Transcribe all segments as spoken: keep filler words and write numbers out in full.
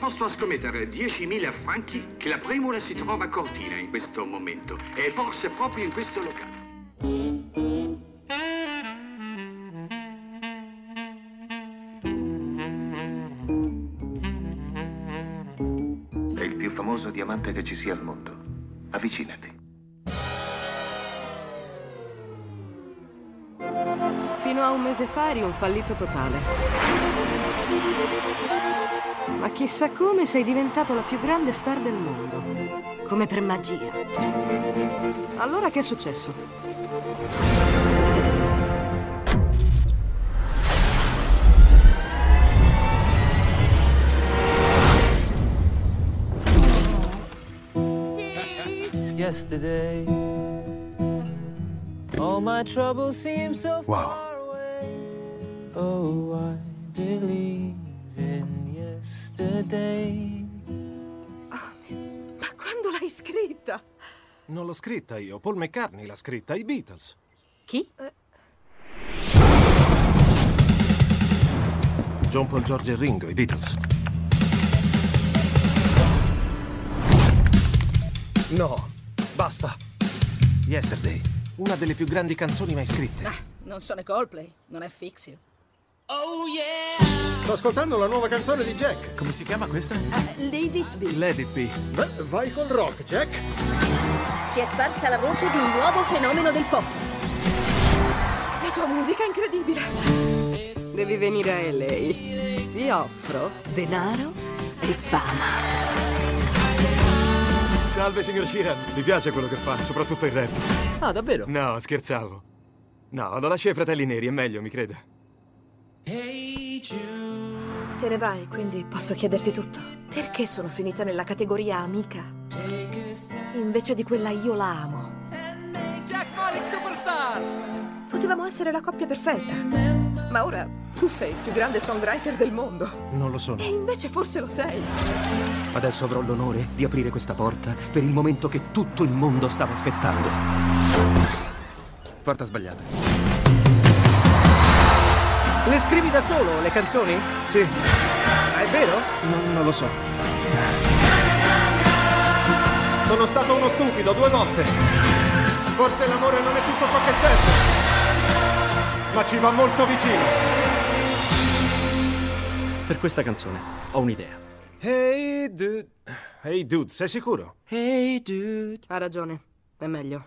Posso scommettere diecimila franchi che la premura si trova a Cortina in questo momento e forse proprio in questo locale. È il più famoso diamante che ci sia al mondo. Avvicinati. Fino a un mese fa eri un fallito totale. Ma chissà come sei diventato la più grande star del mondo. Come per magia. Allora che è successo? Yesterday. All my troubles seem so far away. Oh, I believe in Yesterday. Oh, ma quando l'hai scritta? Non l'ho scritta io, Paul McCartney l'ha scritta, i Beatles. Chi? Eh. John, Paul, George e Ringo, i Beatles. No, basta. Yesterday, una delle più grandi canzoni mai scritte. Ah, non sono Coldplay, non è Fix You. Oh yeah! Sto ascoltando la nuova canzone di Jack. Come si chiama questa? Uh, Let It Be. Let It Be. Beh, vai col rock, Jack. Si è sparsa la voce di un nuovo fenomeno del pop. La tua musica è incredibile. Devi venire a L A. Ti offro denaro e fama. Salve, signor Sheeran. Mi piace quello che fa, soprattutto il rap. Ah, davvero? No, scherzavo. No, lo lascio ai Fratelli Neri, è meglio, mi creda. Te ne vai, quindi posso chiederti tutto. Perché sono finita nella categoria amica? Invece di quella io la amo. Jack Malik Superstar! Potevamo essere la coppia perfetta. Ma ora tu sei il più grande songwriter del mondo. Non lo sono. E invece forse lo sei. Adesso avrò l'onore di aprire questa porta per il momento che tutto il mondo stava aspettando. Porta sbagliata. Le scrivi da solo, le canzoni? Sì. È vero? Non, non lo so. Sono stato uno stupido due volte. Forse l'amore non è tutto ciò che serve, ma ci va molto vicino. Per questa canzone ho un'idea. Hey dude. Hey dude, sei sicuro? Hey dude. Ha ragione, è meglio.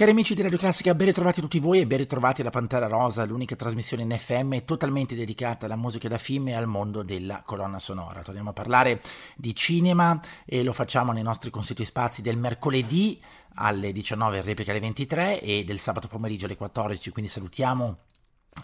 Cari amici di Radio Classica, ben ritrovati tutti voi e ben ritrovati alla Pantera Rosa, l'unica trasmissione in F M totalmente dedicata alla musica da film e al mondo della colonna sonora. Torniamo a parlare di cinema e lo facciamo nei nostri consueti spazi del mercoledì alle diciannove, replica alle ventitré e del sabato pomeriggio alle quattordici, quindi salutiamo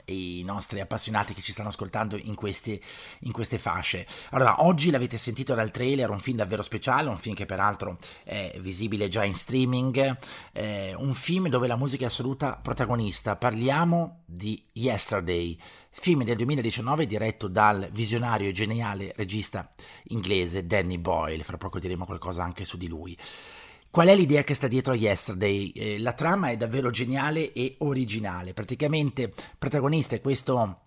i nostri appassionati che ci stanno ascoltando in queste, in queste fasce. Allora, oggi l'avete sentito dal trailer, un film davvero speciale, un film che peraltro è visibile già in streaming, eh, un film dove la musica è assoluta protagonista. Parliamo di Yesterday, film del duemiladiciannove diretto dal visionario e geniale regista inglese Danny Boyle. Fra poco diremo qualcosa anche su di lui. Qual è l'idea che sta dietro a Yesterday? Eh, la trama è davvero geniale e originale. Praticamente protagonista è questo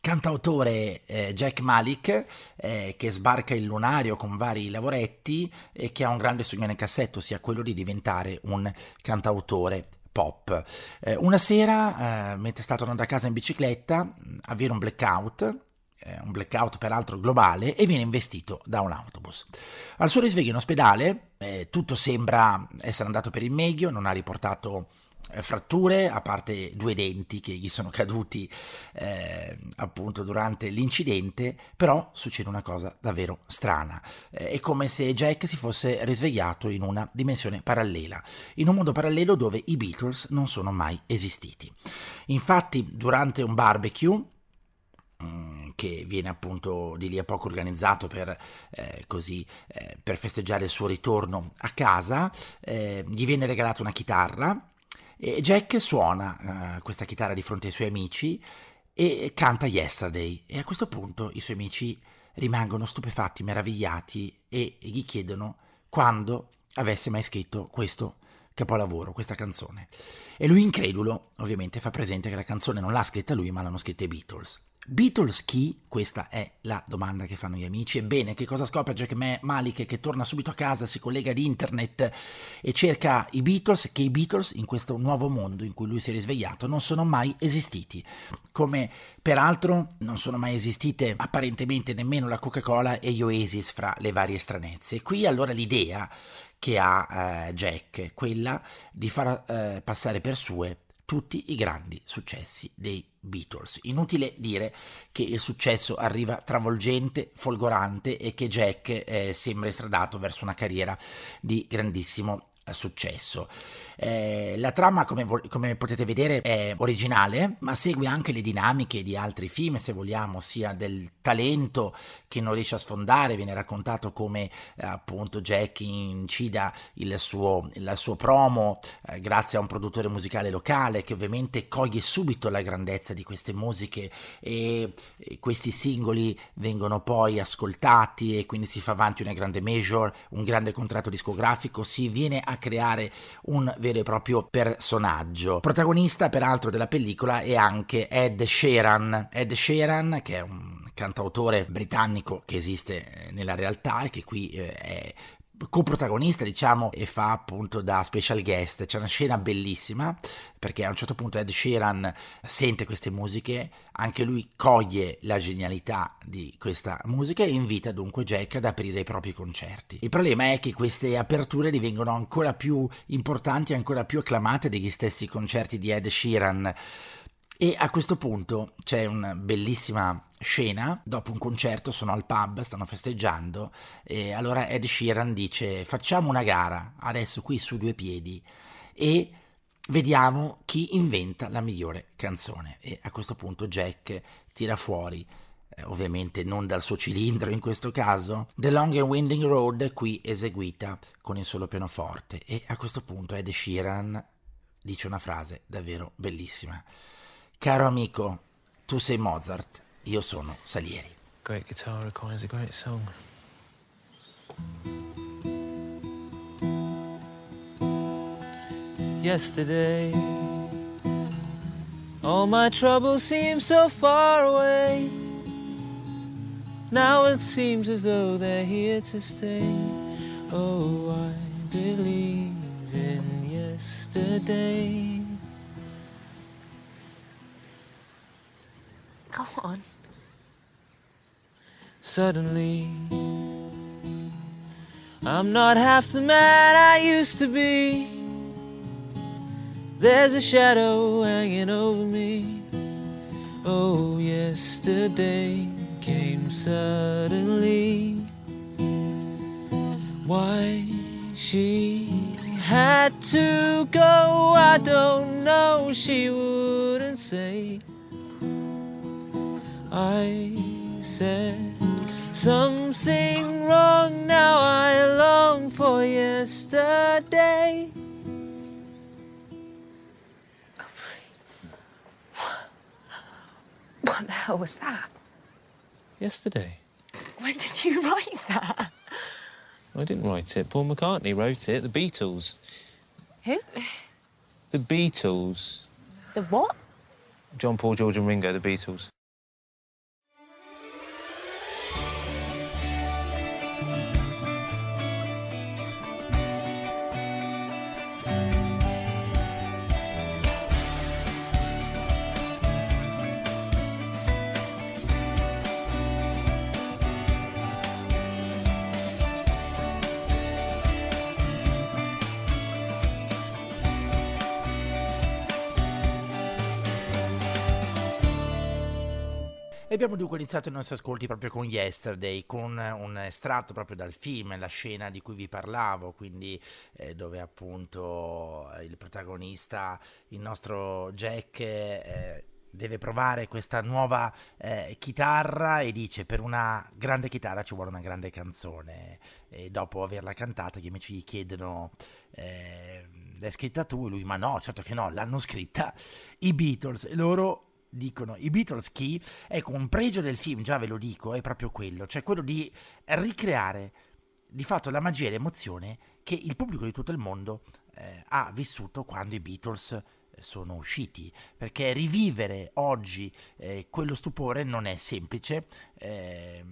cantautore eh, Jack Malik eh, che sbarca il lunario con vari lavoretti e che ha un grande sogno nel cassetto, ossia quello di diventare un cantautore pop. Eh, una sera, eh, mentre sta tornando a casa in bicicletta, avviene un blackout. Un blackout peraltro globale, e viene investito da un autobus. Al suo risveglio in ospedale eh, tutto sembra essere andato per il meglio, non ha riportato eh, fratture, a parte due denti che gli sono caduti eh, appunto durante l'incidente, però succede una cosa davvero strana. Eh, è come se Jack si fosse risvegliato in una dimensione parallela, in un mondo parallelo dove i Beatles non sono mai esistiti. Infatti, durante un barbecue che viene appunto di lì a poco organizzato per, eh, così, eh, per festeggiare il suo ritorno a casa. Eh, gli viene regalata una chitarra e Jack suona eh, questa chitarra di fronte ai suoi amici e canta Yesterday, e a questo punto i suoi amici rimangono stupefatti, meravigliati, e gli chiedono quando avesse mai scritto questo capolavoro, questa canzone. E lui, incredulo, ovviamente fa presente che la canzone non l'ha scritta lui, ma l'hanno scritta i Beatles. Beatles chi? Questa è la domanda che fanno gli amici. Ebbene, che cosa scopre Jack Malik? Che torna subito a casa, si collega ad internet e cerca i Beatles, che i Beatles in questo nuovo mondo in cui lui si è risvegliato non sono mai esistiti, come peraltro non sono mai esistite apparentemente nemmeno la Coca-Cola e gli Oasis, fra le varie stranezze. E qui allora l'idea che ha eh, Jack è quella di far eh, passare per sue tutti i grandi successi dei Beatles. Inutile dire che il successo arriva travolgente, folgorante, e che Jack eh, sembra estradato verso una carriera di grandissimo successo. Eh, la trama, come, vo- come potete vedere, è originale, ma segue anche le dinamiche di altri film, se vogliamo, sia del talento che non riesce a sfondare. Viene raccontato come eh, appunto Jack incida il suo, il suo promo eh, grazie a un produttore musicale locale, che ovviamente coglie subito la grandezza di queste musiche, e, e questi singoli vengono poi ascoltati, e quindi si fa avanti una grande major, un grande contratto discografico, si viene a creare un vero e proprio personaggio. Protagonista peraltro della pellicola è anche Ed Sheeran, Ed Sheeran che è un cantautore britannico che esiste nella realtà e che qui è coprotagonista, diciamo, e fa appunto da special guest. C'è una scena bellissima perché a un certo punto Ed Sheeran sente queste musiche, anche lui coglie la genialità di questa musica e invita dunque Jack ad aprire i propri concerti. Il problema è che queste aperture divengono ancora più importanti, ancora più acclamate degli stessi concerti di Ed Sheeran. E a questo punto c'è una bellissima scena, dopo un concerto sono al pub, stanno festeggiando, e allora Ed Sheeran dice: facciamo una gara adesso qui su due piedi e vediamo chi inventa la migliore canzone. E a questo punto Jack tira fuori, eh, ovviamente non dal suo cilindro in questo caso, The Long and Winding Road, qui eseguita con il solo pianoforte, e a questo punto Ed Sheeran dice una frase davvero bellissima: caro amico, tu sei Mozart, io sono Salieri. Great guitar requires a great song. Yesterday, all my troubles seem so far away. Now it seems as though they're here to stay. Oh, I believe in yesterday. Go on. Suddenly, I'm not half the man I used to be. There's a shadow hanging over me. Oh, yesterday came suddenly. Why she had to go, I don't know, she wouldn't say. I said something wrong, now I long for yesterday. Oh my. What the hell was that? Yesterday. When did you write that? I didn't write it. Paul McCartney wrote it. The Beatles. Who? The Beatles. The what? John, Paul, George and Ringo, the Beatles. Abbiamo dunque iniziato i nostri ascolti proprio con Yesterday, con un estratto proprio dal film, la scena di cui vi parlavo, quindi eh, dove appunto il protagonista, il nostro Jack, eh, deve provare questa nuova eh, chitarra e dice: per una grande chitarra ci vuole una grande canzone. E dopo averla cantata gli amici gli chiedono: eh, l'hai scritta tu? E lui: ma no, certo che no, l'hanno scritta i Beatles. E loro dicono: i Beatles chi? Ecco, un pregio del film, già ve lo dico, è proprio quello, cioè quello di ricreare di fatto la magia e l'emozione che il pubblico di tutto il mondo eh, ha vissuto quando i Beatles sono usciti, perché rivivere oggi eh, quello stupore non è semplice. Eh,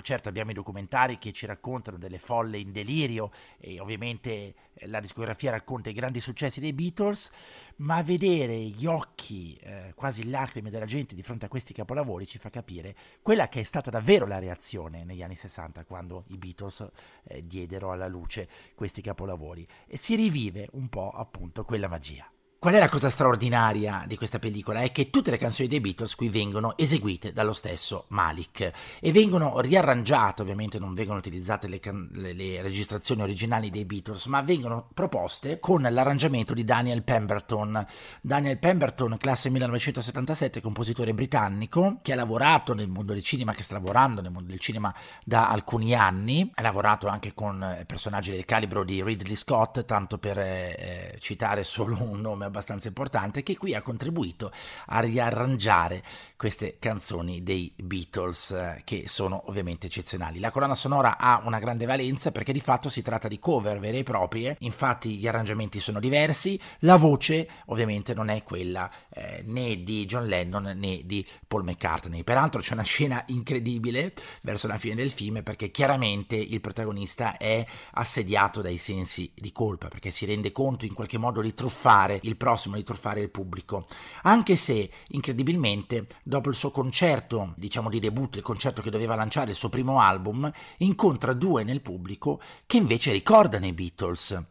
certo, abbiamo i documentari che ci raccontano delle folle in delirio e ovviamente la discografia racconta i grandi successi dei Beatles, ma vedere gli occhi eh, quasi lacrime della gente di fronte a questi capolavori ci fa capire quella che è stata davvero la reazione negli anni sessanta, quando i Beatles eh, diedero alla luce questi capolavori, e si rivive un po' appunto quella magia. Qual è la cosa straordinaria di questa pellicola? È che tutte le canzoni dei Beatles qui vengono eseguite dallo stesso Malik e vengono riarrangiate, ovviamente non vengono utilizzate le, can- le registrazioni originali dei Beatles, ma vengono proposte con l'arrangiamento di Daniel Pemberton. Daniel Pemberton, classe millenovecentosettantasette, compositore britannico che ha lavorato nel mondo del cinema, che sta lavorando nel mondo del cinema da alcuni anni, ha lavorato anche con personaggi del calibro di Ridley Scott, tanto per eh, citare solo un nome abbastanza importante, che qui ha contribuito a riarrangiare queste canzoni dei Beatles, che sono ovviamente eccezionali. La colonna sonora ha una grande valenza perché di fatto si tratta di cover vere e proprie, infatti gli arrangiamenti sono diversi, la voce ovviamente non è quella eh, né di John Lennon né di Paul McCartney. Peraltro c'è una scena incredibile verso la fine del film, perché chiaramente il protagonista è assediato dai sensi di colpa, perché si rende conto in qualche modo di truffare il prossimo, di truffare il pubblico, anche se incredibilmente dopo il suo concerto, diciamo di debutto, il concerto che doveva lanciare il suo primo album, incontra due nel pubblico che invece ricordano i Beatles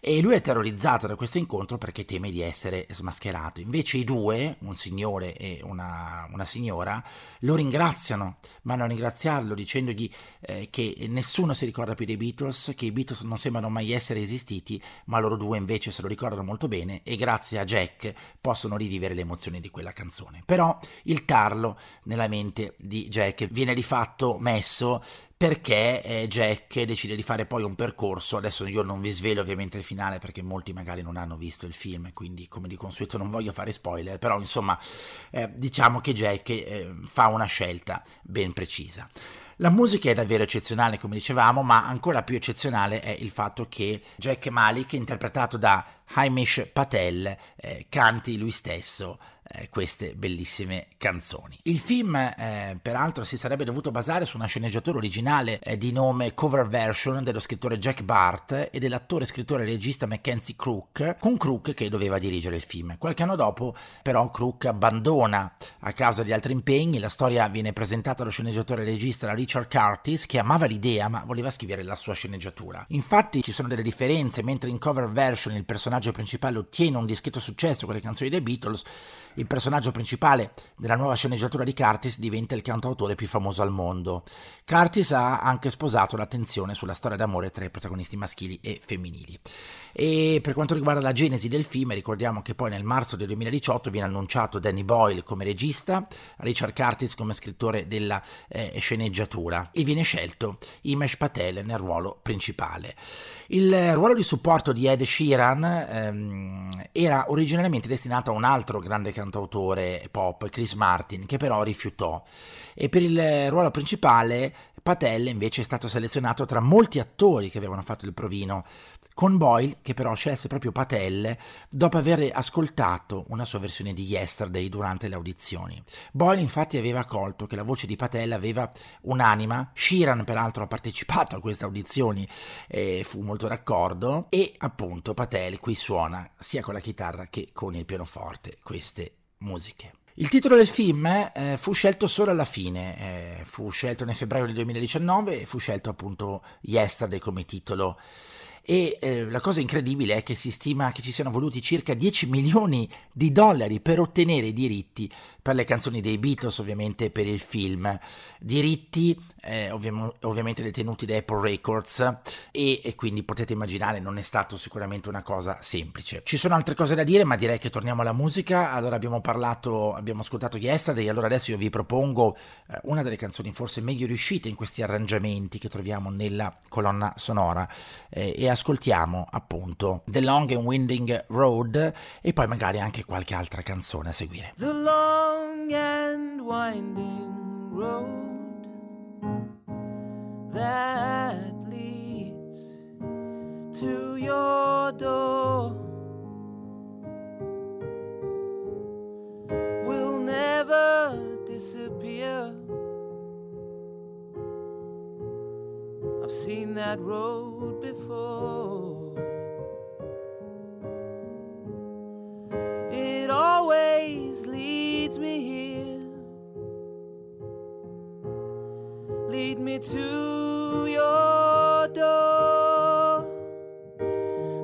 e lui è terrorizzato da questo incontro perché teme di essere smascherato. Invece i due, un signore e una, una signora, lo ringraziano, vanno a ringraziarlo dicendogli eh, che nessuno si ricorda più dei Beatles, che i Beatles non sembrano mai essere esistiti, ma loro due invece se lo ricordano molto bene e grazie a Jack possono rivivere le emozioni di quella canzone. Però il tarlo nella mente di Jack viene di fatto messo perché eh, Jack decide di fare poi un percorso, adesso io non vi svelo ovviamente il finale perché molti magari non hanno visto il film, quindi come di consueto non voglio fare spoiler, però insomma eh, diciamo che Jack eh, fa una scelta ben precisa. La musica è davvero eccezionale, come dicevamo, ma ancora più eccezionale è il fatto che Jack Malik, interpretato da Himesh Patel, eh, canti lui stesso eh, queste bellissime canzoni. Il film, eh, peraltro, si sarebbe dovuto basare su una sceneggiatura originale eh, di nome Cover Version dello scrittore Jack Bart e dell'attore, scrittore e regista Mackenzie Crook, con Crook che doveva dirigere il film. Qualche anno dopo, però, Crook abbandona a causa di altri impegni. La storia viene presentata allo sceneggiatore e regista Richard Curtis, che amava l'idea ma voleva scrivere la sua sceneggiatura. Infatti ci sono delle differenze: mentre in Cover Version il personaggio principale ottiene un discreto successo con le canzoni dei Beatles, il personaggio principale della nuova sceneggiatura di Curtis diventa il cantautore più famoso al mondo. Curtis ha anche sposato l'attenzione sulla storia d'amore tra i protagonisti maschili e femminili. E per quanto riguarda la genesi del film, ricordiamo che poi nel marzo del duemiladiciotto viene annunciato Danny Boyle come regista, Richard Curtis come scrittore della eh, sceneggiatura e viene scelto Himesh Patel nel ruolo principale. Il ruolo di supporto di Ed Sheeran ehm, era originariamente destinato a un altro grande cantautore cantautore pop, Chris Martin, che però rifiutò, e per il ruolo principale Patel invece è stato selezionato tra molti attori che avevano fatto il provino, con Boyle che però scelse proprio Patel dopo aver ascoltato una sua versione di Yesterday durante le audizioni. Boyle infatti aveva colto che la voce di Patel aveva un'anima, Sheeran peraltro ha partecipato a queste audizioni e fu molto d'accordo, e appunto Patel qui suona sia con la chitarra che con il pianoforte queste musiche. Il titolo del film eh, fu scelto solo alla fine, eh, fu scelto nel febbraio del duemiladiciannove e fu scelto appunto Yesterday come titolo. E eh, la cosa incredibile è che si stima che ci siano voluti circa dieci milioni di dollari per ottenere i diritti per le canzoni dei Beatles, ovviamente per il film, diritti eh, ovvi- ovviamente detenuti da Apple Records, e, e quindi potete immaginare non è stato sicuramente una cosa semplice. Ci sono altre cose da dire, ma direi che torniamo alla musica. Allora abbiamo parlato, abbiamo ascoltato Yesterday, allora adesso io vi propongo eh, una delle canzoni forse meglio riuscite in questi arrangiamenti che troviamo nella colonna sonora eh, e ascoltiamo appunto The Long and Winding Road e poi magari anche qualche altra canzone a seguire. The long and winding road that leads to your door will never disappear. I've seen that road before. It always leads me here. Lead me to your door.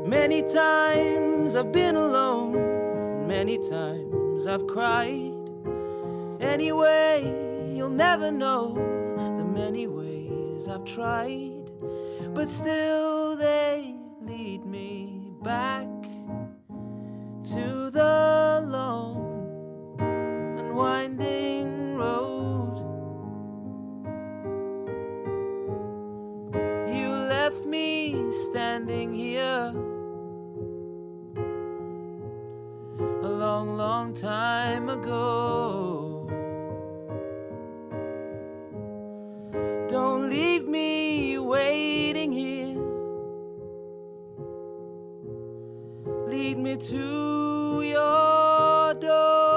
Many times I've been alone. Many times I've cried. Anyway, you'll never know the many ways I've tried. But still they lead me back to the long and winding road. You left me standing here a long, long time ago. Don't leave me waiting here. Lead me to your door.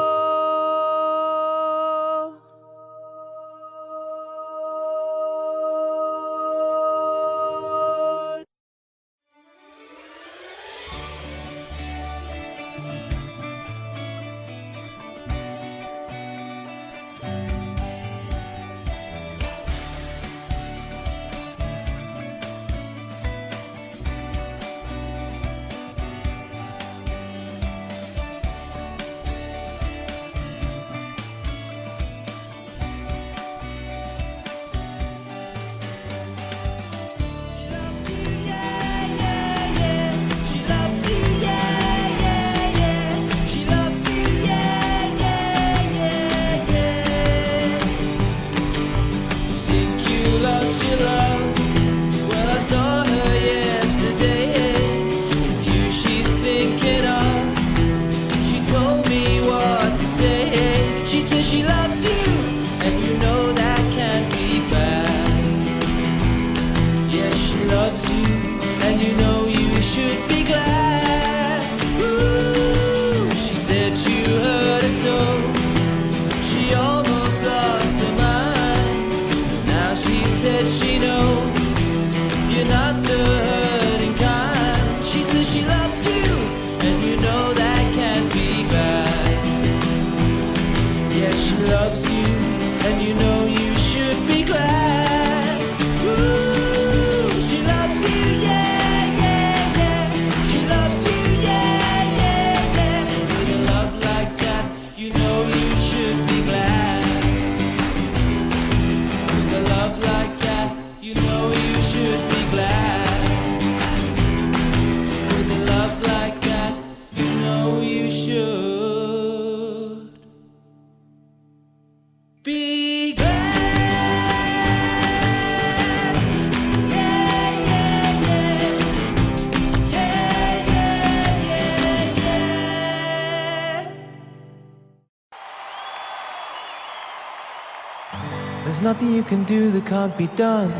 Nothing you can do that can't be done.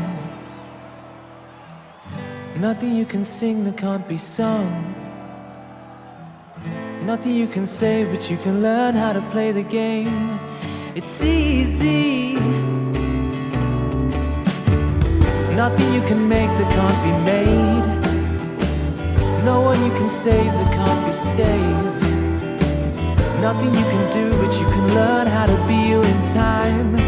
Nothing you can sing that can't be sung. Nothing you can say, but you can learn how to play the game. It's easy. Nothing you can make that can't be made. No one you can save that can't be saved. Nothing you can do, but you can learn how to be you in time.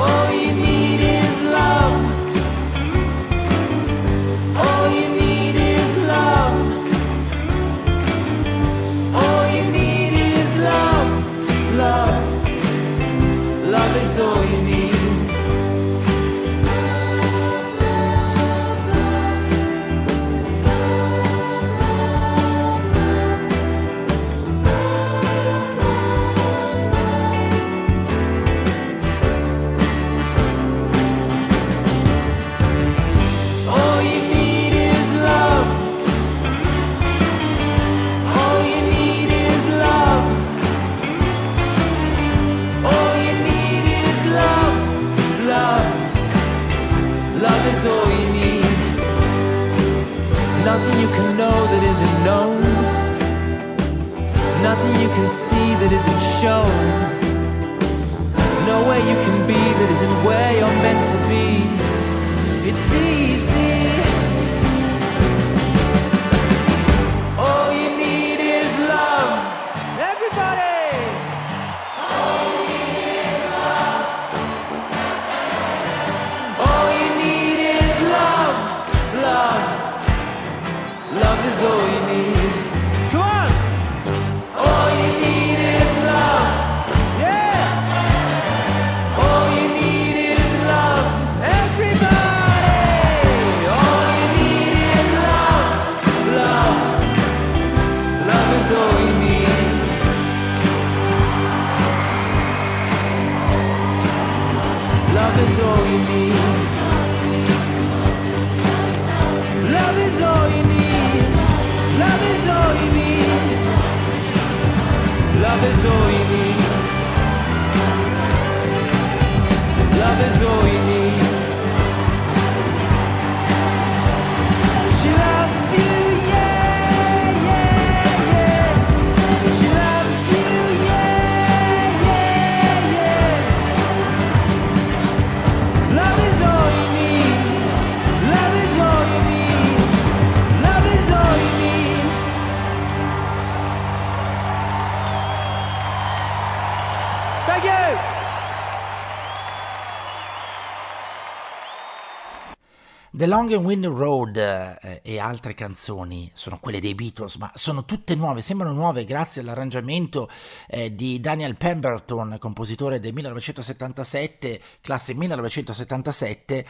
All you need is love. is all you need. Nothing you can know that isn't known. Nothing you can see that isn't shown. Nowhere you can be that isn't where you're meant to be. It's easy. All you need is love. Everybody! All you need is love. All you need is love. Love. Love is all you need. Come on! All you need is love. Yeah! All you need is love. Everybody! All you need is love. Love. Love is all you need. Love is all you need. Love is all you need. Love is all you need. Love is all you need. Love is all you need. She loves you, yeah, yeah, yeah. She loves you, yeah, yeah, yeah. Love is all you need. Love is all you need. Love is all you need. The Long and Winding Road eh, e altre canzoni sono quelle dei Beatles, ma sono tutte nuove, sembrano nuove grazie all'arrangiamento eh, di Daniel Pemberton, compositore del millenovecentosettantasette, classe millenovecentosettantasette,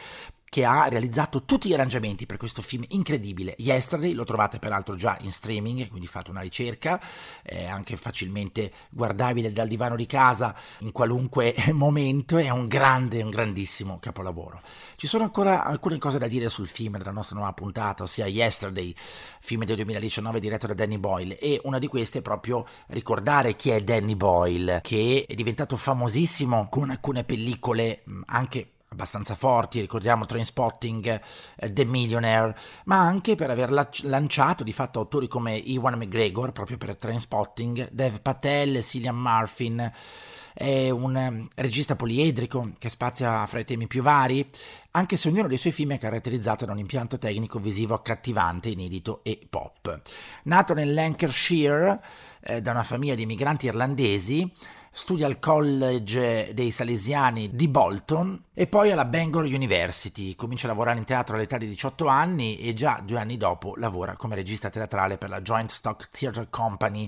che ha realizzato tutti gli arrangiamenti per questo film incredibile, Yesterday. Lo trovate peraltro già in streaming, quindi fate una ricerca, è anche facilmente guardabile dal divano di casa in qualunque momento, è un grande, un grandissimo capolavoro. Ci sono ancora alcune cose da dire sul film della nostra nuova puntata, ossia Yesterday, film del duemiladiciannove diretto da Danny Boyle, e una di queste è proprio ricordare chi è Danny Boyle, che è diventato famosissimo con alcune pellicole anche abbastanza forti, ricordiamo Trainspotting, eh, The Millionaire, ma anche per aver la- lanciato di fatto autori come Ewan McGregor, proprio per Trainspotting, Dev Patel, Cillian Murphy. È un eh, regista poliedrico che spazia fra i temi più vari, anche se ognuno dei suoi film è caratterizzato da un impianto tecnico visivo accattivante, inedito e pop. Nato nel Lancashire eh, da una famiglia di migranti irlandesi, studia al College dei Salesiani di Bolton e poi alla Bangor University. Comincia a lavorare in teatro all'età di diciotto anni e già due anni dopo lavora come regista teatrale per la Joint Stock Theatre Company.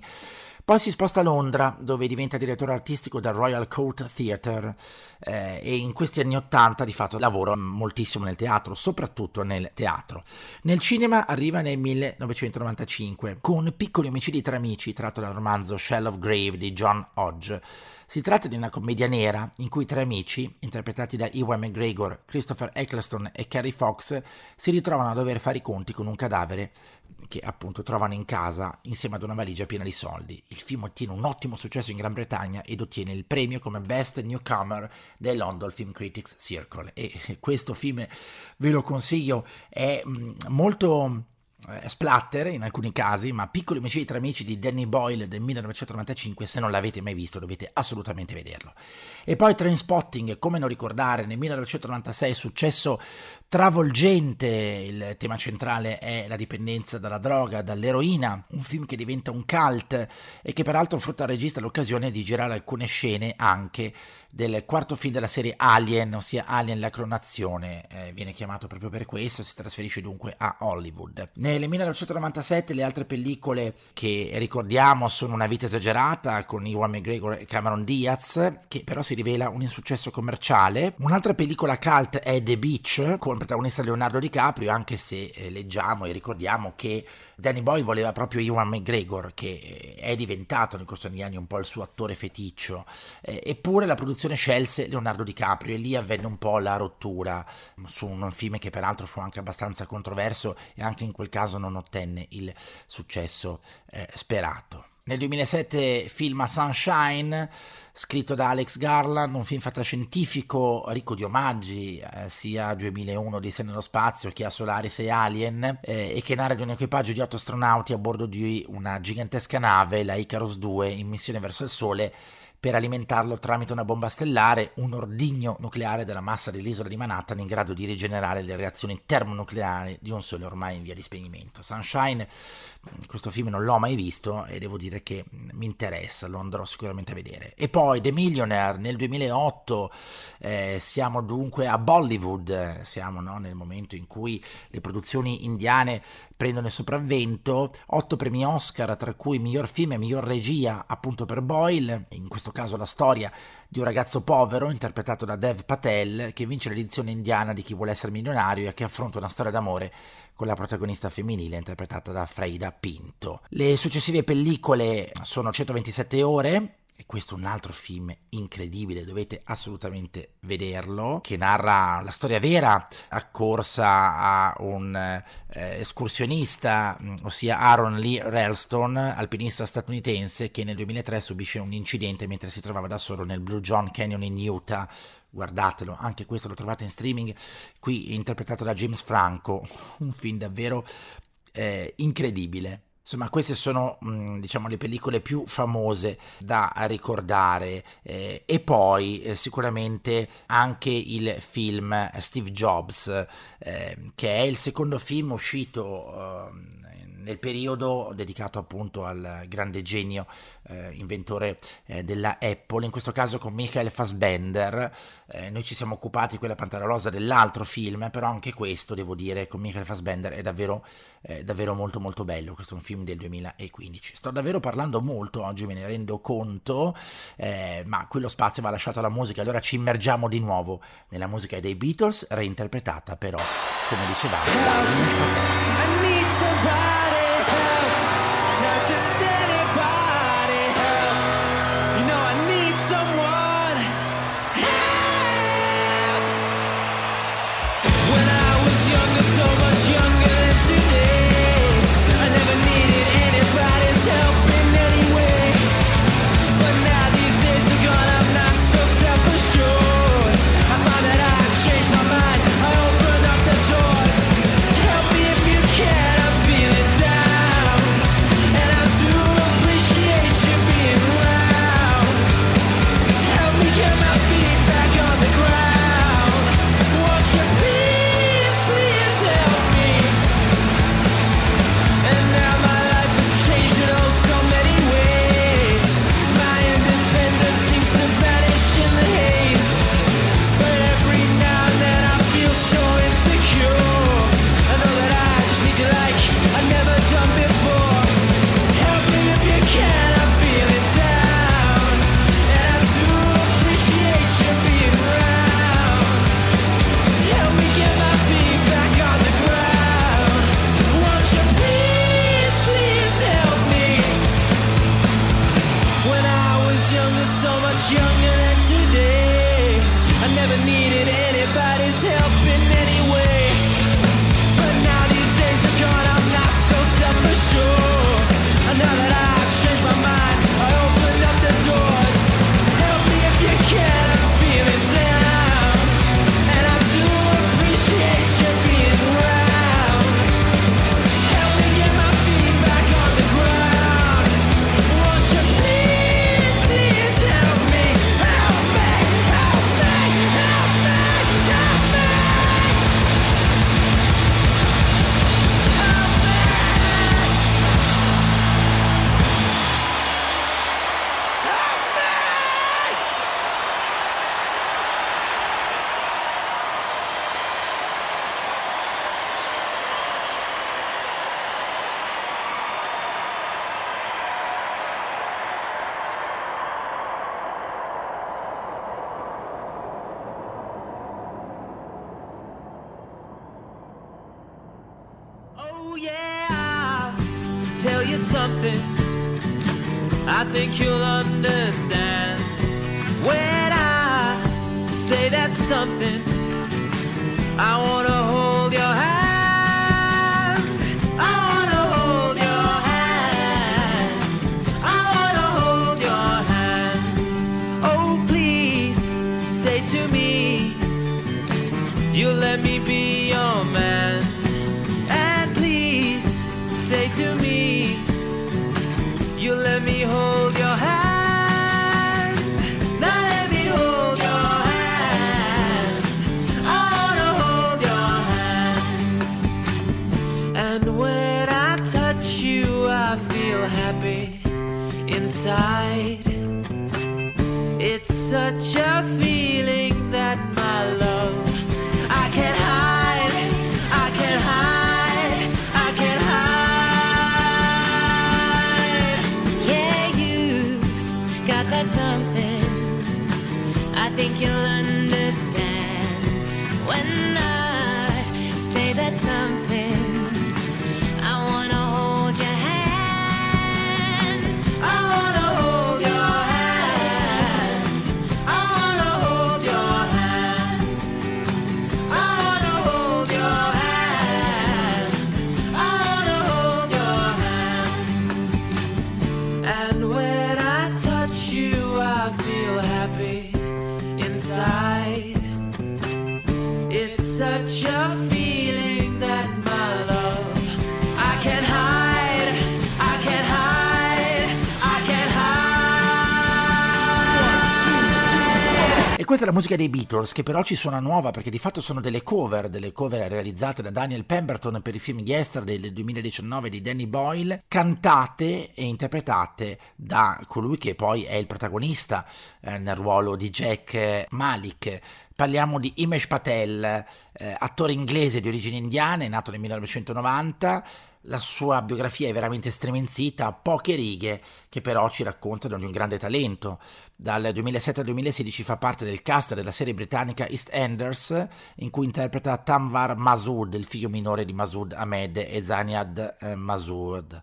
Poi si sposta a Londra, dove diventa direttore artistico del Royal Court Theatre eh, e in questi anni ottanta di fatto lavora moltissimo nel teatro, soprattutto nel teatro. Nel cinema arriva nel millenovecentonovantacinque con Piccoli omicidi tra amici, tratto dal romanzo Shell of Grave di John Hodge. Si tratta di una commedia nera in cui tre amici, interpretati da Ewan McGregor, Christopher Eccleston e Carrie Fox, si ritrovano a dover fare i conti con un cadavere che appunto trovano in casa insieme ad una valigia piena di soldi. Il film ottiene un ottimo successo in Gran Bretagna ed ottiene il premio come Best Newcomer del London Film Critics Circle. E questo film, ve lo consiglio, è molto splatter in alcuni casi, ma Piccoli omicidi tra amici di Danny Boyle del millenovecentonovantacinque, se non l'avete mai visto dovete assolutamente vederlo. E poi Trainspotting, come non ricordare, nel millenovecentonovantasei successo travolgente. Il tema centrale è la dipendenza dalla droga, dall'eroina, un film che diventa un cult e che peraltro frutta al regista l'occasione di girare alcune scene anche del quarto film della serie Alien, ossia Alien la clonazione, eh, viene chiamato proprio per questo, si trasferisce dunque a Hollywood. Nel millenovecentonovantasette le altre pellicole che ricordiamo sono Una vita esagerata con Ewan McGregor e Cameron Diaz, che però si rivela un insuccesso commerciale. Un'altra pellicola cult è The Beach con protagonista Leonardo DiCaprio, anche se eh, leggiamo e ricordiamo che Danny Boyle voleva proprio Ewan McGregor, che è diventato nel corso degli anni un po' il suo attore feticcio, eh, eppure la produzione scelse Leonardo DiCaprio e lì avvenne un po' la rottura su un film che peraltro fu anche abbastanza controverso e anche in quel caso non ottenne il successo eh, sperato. Nel duemilasette filma Sunshine, scritto da Alex Garland, un film fantascientifico ricco di omaggi eh, sia a duemilauno di Odissea nello spazio che a Solaris e Alien, eh, e che narra di un equipaggio di otto astronauti a bordo di una gigantesca nave, la Icarus due, in missione verso il Sole per alimentarlo tramite una bomba stellare, un ordigno nucleare della massa dell'isola di Manhattan in grado di rigenerare le reazioni termonucleari di un Sole ormai in via di spegnimento. Sunshine, questo film non l'ho mai visto e devo dire che mi interessa, lo andrò sicuramente a vedere. E poi The Millionaire nel duemilaotto, eh, siamo dunque a Bollywood, siamo no, nel momento in cui le produzioni indiane prendono il sopravvento, otto premi Oscar tra cui miglior film e miglior regia appunto per Boyle, in questo caso la storia di un ragazzo povero interpretato da Dev Patel che vince l'edizione indiana di Chi vuole essere milionario e che affronta una storia d'amore con la protagonista femminile interpretata da Freida Pinto. Le successive pellicole sono centoventisette ore, e questo è un altro film incredibile, dovete assolutamente vederlo, che narra la storia vera accorsa a un eh, escursionista, ossia Aaron Lee Ralston, alpinista statunitense, che nel duemilatré subisce un incidente mentre si trovava da solo nel Blue John Canyon in Utah. Guardatelo, anche questo lo trovate in streaming, qui interpretato da James Franco, un film davvero eh, incredibile. Insomma, queste sono diciamo le pellicole più famose da ricordare, eh, e poi eh, sicuramente anche il film Steve Jobs, eh, che è il secondo film uscito eh, nel periodo dedicato appunto al grande genio eh, inventore eh, della Apple, in questo caso con Michael Fassbender. Eh, noi ci siamo occupati quella Pantera Rosa dell'altro film, però anche questo devo dire con Michael Fassbender è davvero eh, davvero molto molto bello. Questo è un film del duemilaquindici. Sto davvero parlando molto oggi, me ne rendo conto, eh, ma quello spazio va lasciato alla musica, allora ci immergiamo di nuovo nella musica dei Beatles, reinterpretata però, come dicevamo, da Himesh Patel. Just anybody help. You know I need someone help. When I was younger, so much younger than today, I never needed anybody's help in any way. But now these days are gone, I'm not so self-assured. I find that I've changed my mind, I open up the doors. Help me if you can, I'm feeling down. with it. I think you'll understand when I say that's something. I want to hold your hand. I want to hold your hand. I want to hold your hand. Oh, please say to me, you'll let me be your man. And please say to me, you'll let me hold your hand. Inside, it's such a feeling that my love, I can't hide, I can't hide, I can't hide. Yeah, you got that something. I think you'll understand when I say that something. Questa è la musica dei Beatles, che però ci suona nuova, perché di fatto sono delle cover, delle cover realizzate da Daniel Pemberton per il film Yesterday del duemiladiciannove di Danny Boyle, cantate e interpretate da colui che poi è il protagonista eh, nel ruolo di Jack Malik. Parliamo di Himesh Patel, eh, attore inglese di origini indiane, nato nel millenovecentonovanta. La sua biografia è veramente stremenzita, poche righe che però ci raccontano di un grande talento. Dal duemilasette al duemilasedici fa parte del cast della serie britannica EastEnders, in cui interpreta Tanwar Masood, il figlio minore di Masood Ahmed e Zaniad Masood.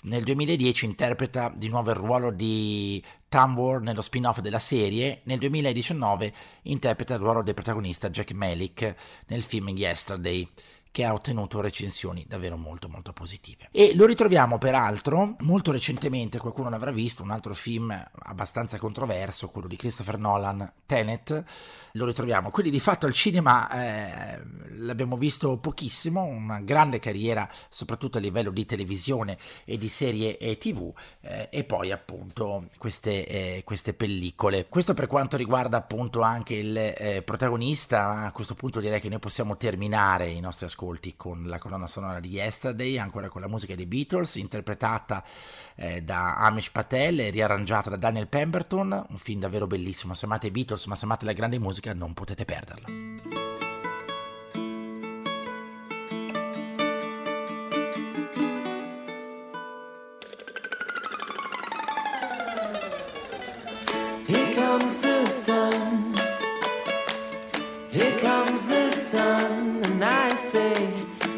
Nel duemiladieci interpreta di nuovo il ruolo di Tanwar nello spin-off della serie. Nel duemiladiciannove interpreta il ruolo del protagonista Jack Malik nel film Yesterday, che ha ottenuto recensioni davvero molto molto positive. E lo ritroviamo peraltro molto recentemente, qualcuno l'avrà visto, un altro film abbastanza controverso, quello di Christopher Nolan, Tenet. Lo ritroviamo quindi di fatto al cinema, eh, l'abbiamo visto pochissimo, una grande carriera soprattutto a livello di televisione e di serie e tv, eh, e poi appunto queste, eh, queste pellicole. Questo per quanto riguarda appunto anche il eh, protagonista. A questo punto direi che noi possiamo terminare i nostri ascolti con la colonna sonora di Yesterday, ancora con la musica dei Beatles, interpretata eh, da Himesh Patel e riarrangiata da Daniel Pemberton. Un film davvero bellissimo. Se amate i Beatles, ma se amate la grande musica, non potete perderla. Here comes the sun, here comes the sun, and I say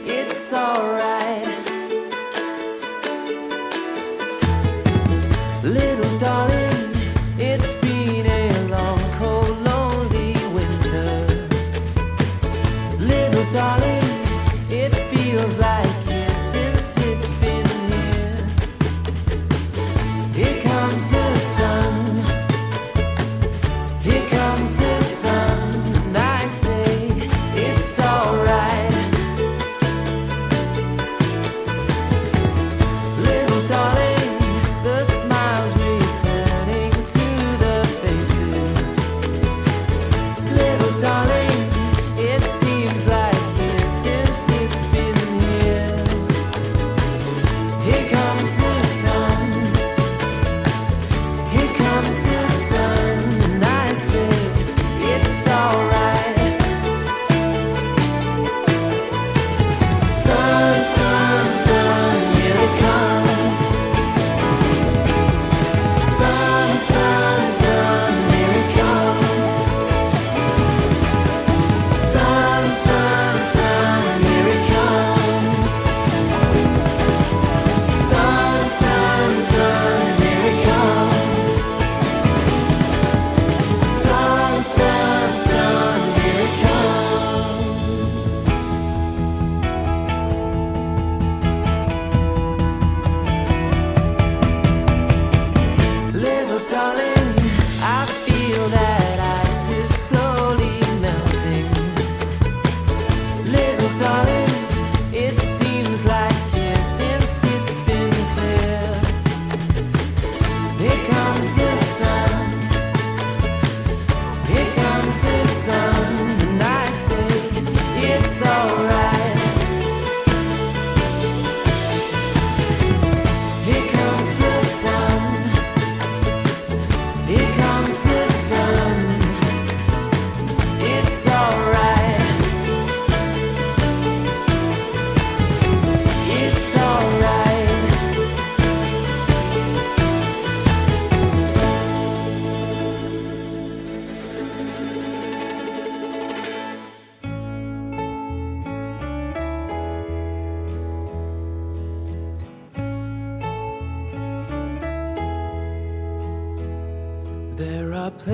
it's alright. Little darling, it's been a long, cold, lonely winter.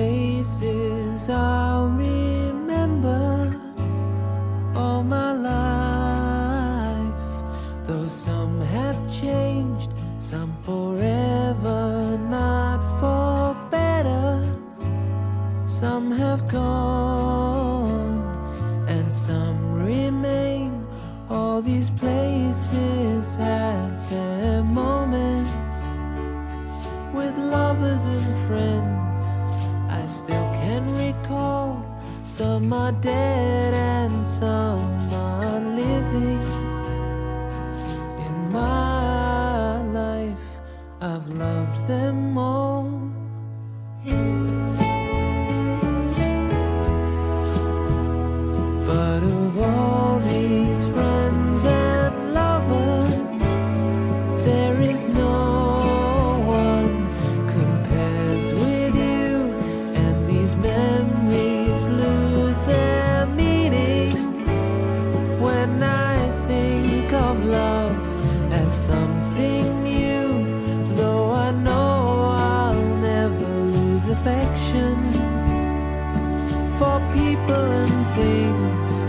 faces I'll remember all my life. Though some have changed, some forever, not for better. Some have gone, and some remain. All these places have their moments with lovers and friends. I still can recall, some are dead and some are living. In my life, I've loved them all. But of all these friends and lovers, there is no one compares with you, and these memories lose their meaning when I think of love as something new. Though I know I'll never lose affection for people and things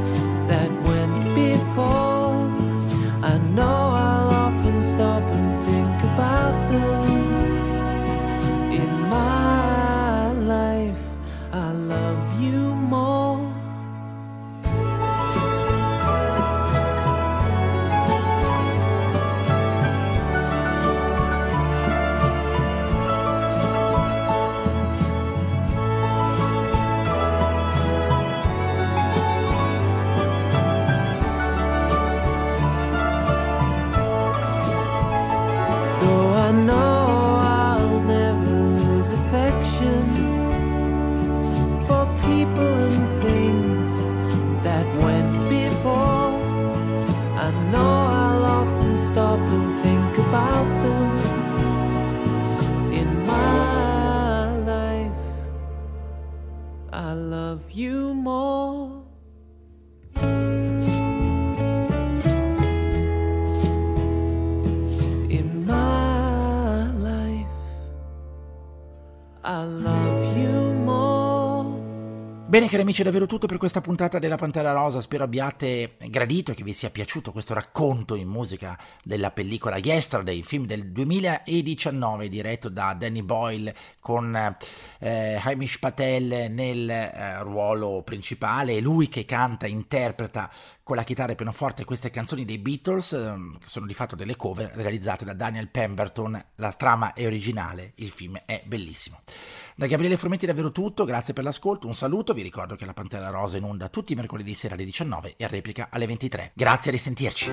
that went before, I know I'll often stop and think about them. In my life, I love you more. Stop and think about them. In my life, I love you more. In my life, I love you more. Bene cari amici, è davvero tutto per questa puntata della Pantera Rosa, spero abbiate gradito e che vi sia piaciuto questo racconto in musica della pellicola Yesterday, il film del duemiladiciannove diretto da Danny Boyle con eh, Himesh Patel nel eh, ruolo principale, è lui che canta e interpreta con la chitarra e pianoforte queste canzoni dei Beatles, ehm, che sono di fatto delle cover realizzate da Daniel Pemberton, la trama è originale, il film è bellissimo. Da Gabriele Frumenti è davvero tutto, grazie per l'ascolto, un saluto, vi ricordo che la Pantera Rosa è in onda tutti i mercoledì sera alle diciannove e a replica alle ventitré. Grazie e risentirci.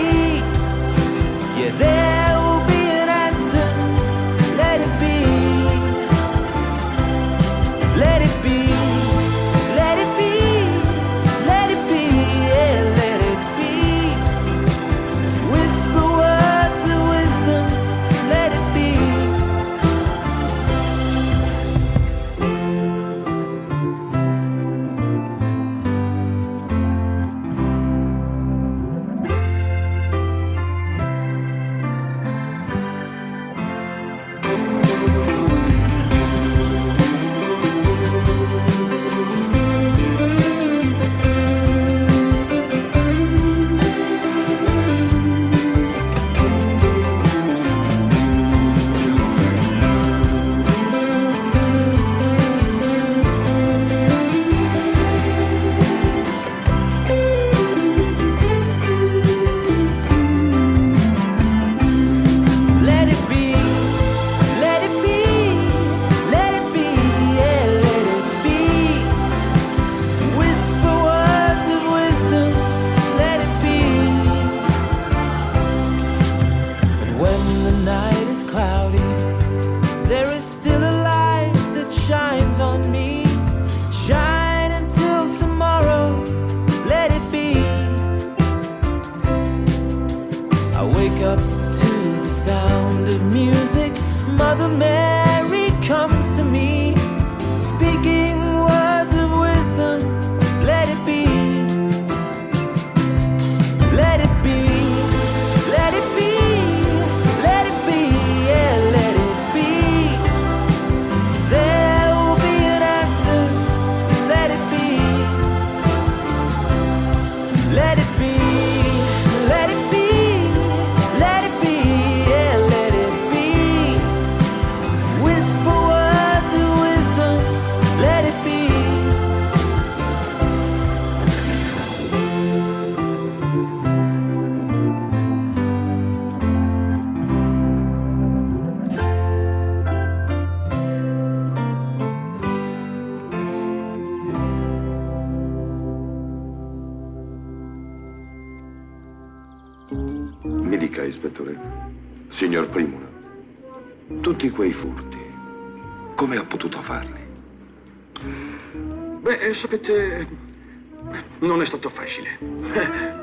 Yeah, there will be an answer, let it be. Let it be, let it be, let it be, yeah, let it be. Whisper words of wisdom, let it be. Let it be, let it be, let it be, yeah, let it be. Whisper words of wisdom, let it be. And when the night is cloudy, there is still a light that shines on me. Shine until tomorrow, let it be. I wake up to the sound of music. Mother Mary comes to me, speaking words of wisdom. Let it be. Let it be. Let it be. Let it be. Yeah, let it be. There will be an answer. Let it be. Let it be. Let it be. Let it be. Yeah, let it be. Whisper words of wisdom. Let it be. Mi dica, ispettore, signor Primula, tutti quei furti, come ha potuto farli? Beh, eh, sapete, non è stato facile.